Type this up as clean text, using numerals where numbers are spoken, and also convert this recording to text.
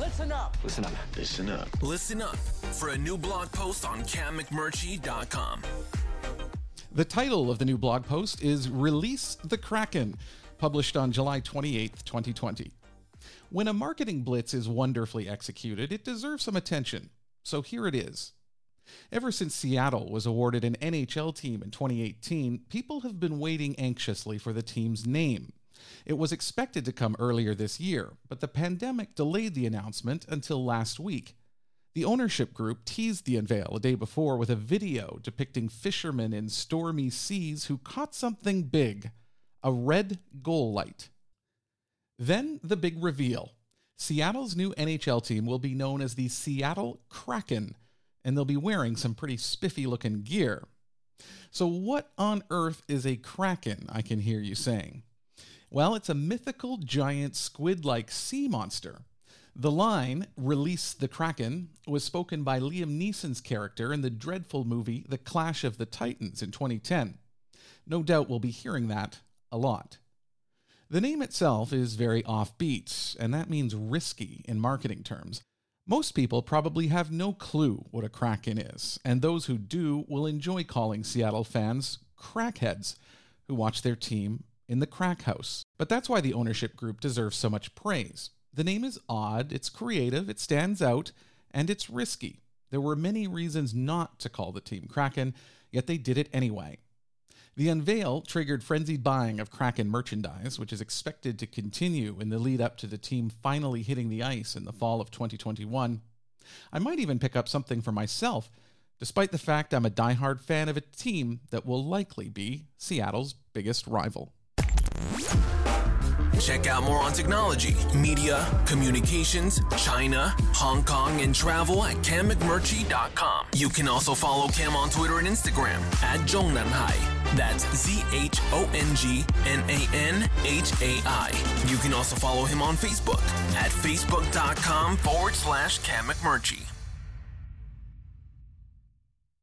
Listen up. Listen up. Listen up. Listen up for a new blog post on cammcmurchie.com. The title of the new blog post is Release the Kraken, published on July 28th, 2020. When a marketing blitz is wonderfully executed, it deserves some attention. So here it is. Ever since Seattle was awarded an NHL team in 2018, people have been waiting anxiously for the team's name. It was expected to come earlier this year, but the pandemic delayed the announcement until last week. The ownership group teased the unveil a day before with a video depicting fishermen in stormy seas who caught something big, a red goal light. Then the big reveal. Seattle's new NHL team will be known as the Seattle Kraken, and they'll be wearing some pretty spiffy-looking gear. So what on earth is a kraken, I can hear you saying? Well, it's a mythical giant squid-like sea monster. The line, "Release the Kraken," was spoken by Liam Neeson's character in the dreadful movie The Clash of the Titans in 2010. No doubt we'll be hearing that a lot. The name itself is very offbeat, and that means risky in marketing terms. Most people probably have no clue what a kraken is, and those who do will enjoy calling Seattle fans crackheads who watch their team in the crack house. But that's why the ownership group deserves so much praise. The name is odd, it's creative, it stands out, and it's risky. There were many reasons not to call the team Kraken, yet they did it anyway. The unveil triggered frenzied buying of Kraken merchandise, which is expected to continue in the lead up to the team finally hitting the ice in the fall of 2021. I might even pick up something for myself, despite the fact I'm a diehard fan of a team that will likely be Seattle's biggest rival. Check out more on technology, media, communications, China, Hong Kong, and travel at cammcmurchie.com. You can also follow Cam on Twitter and Instagram at Zhongnanhai. That's ZHONGNANHAI. You can also follow him on Facebook at facebook.com/CamMcMurchie.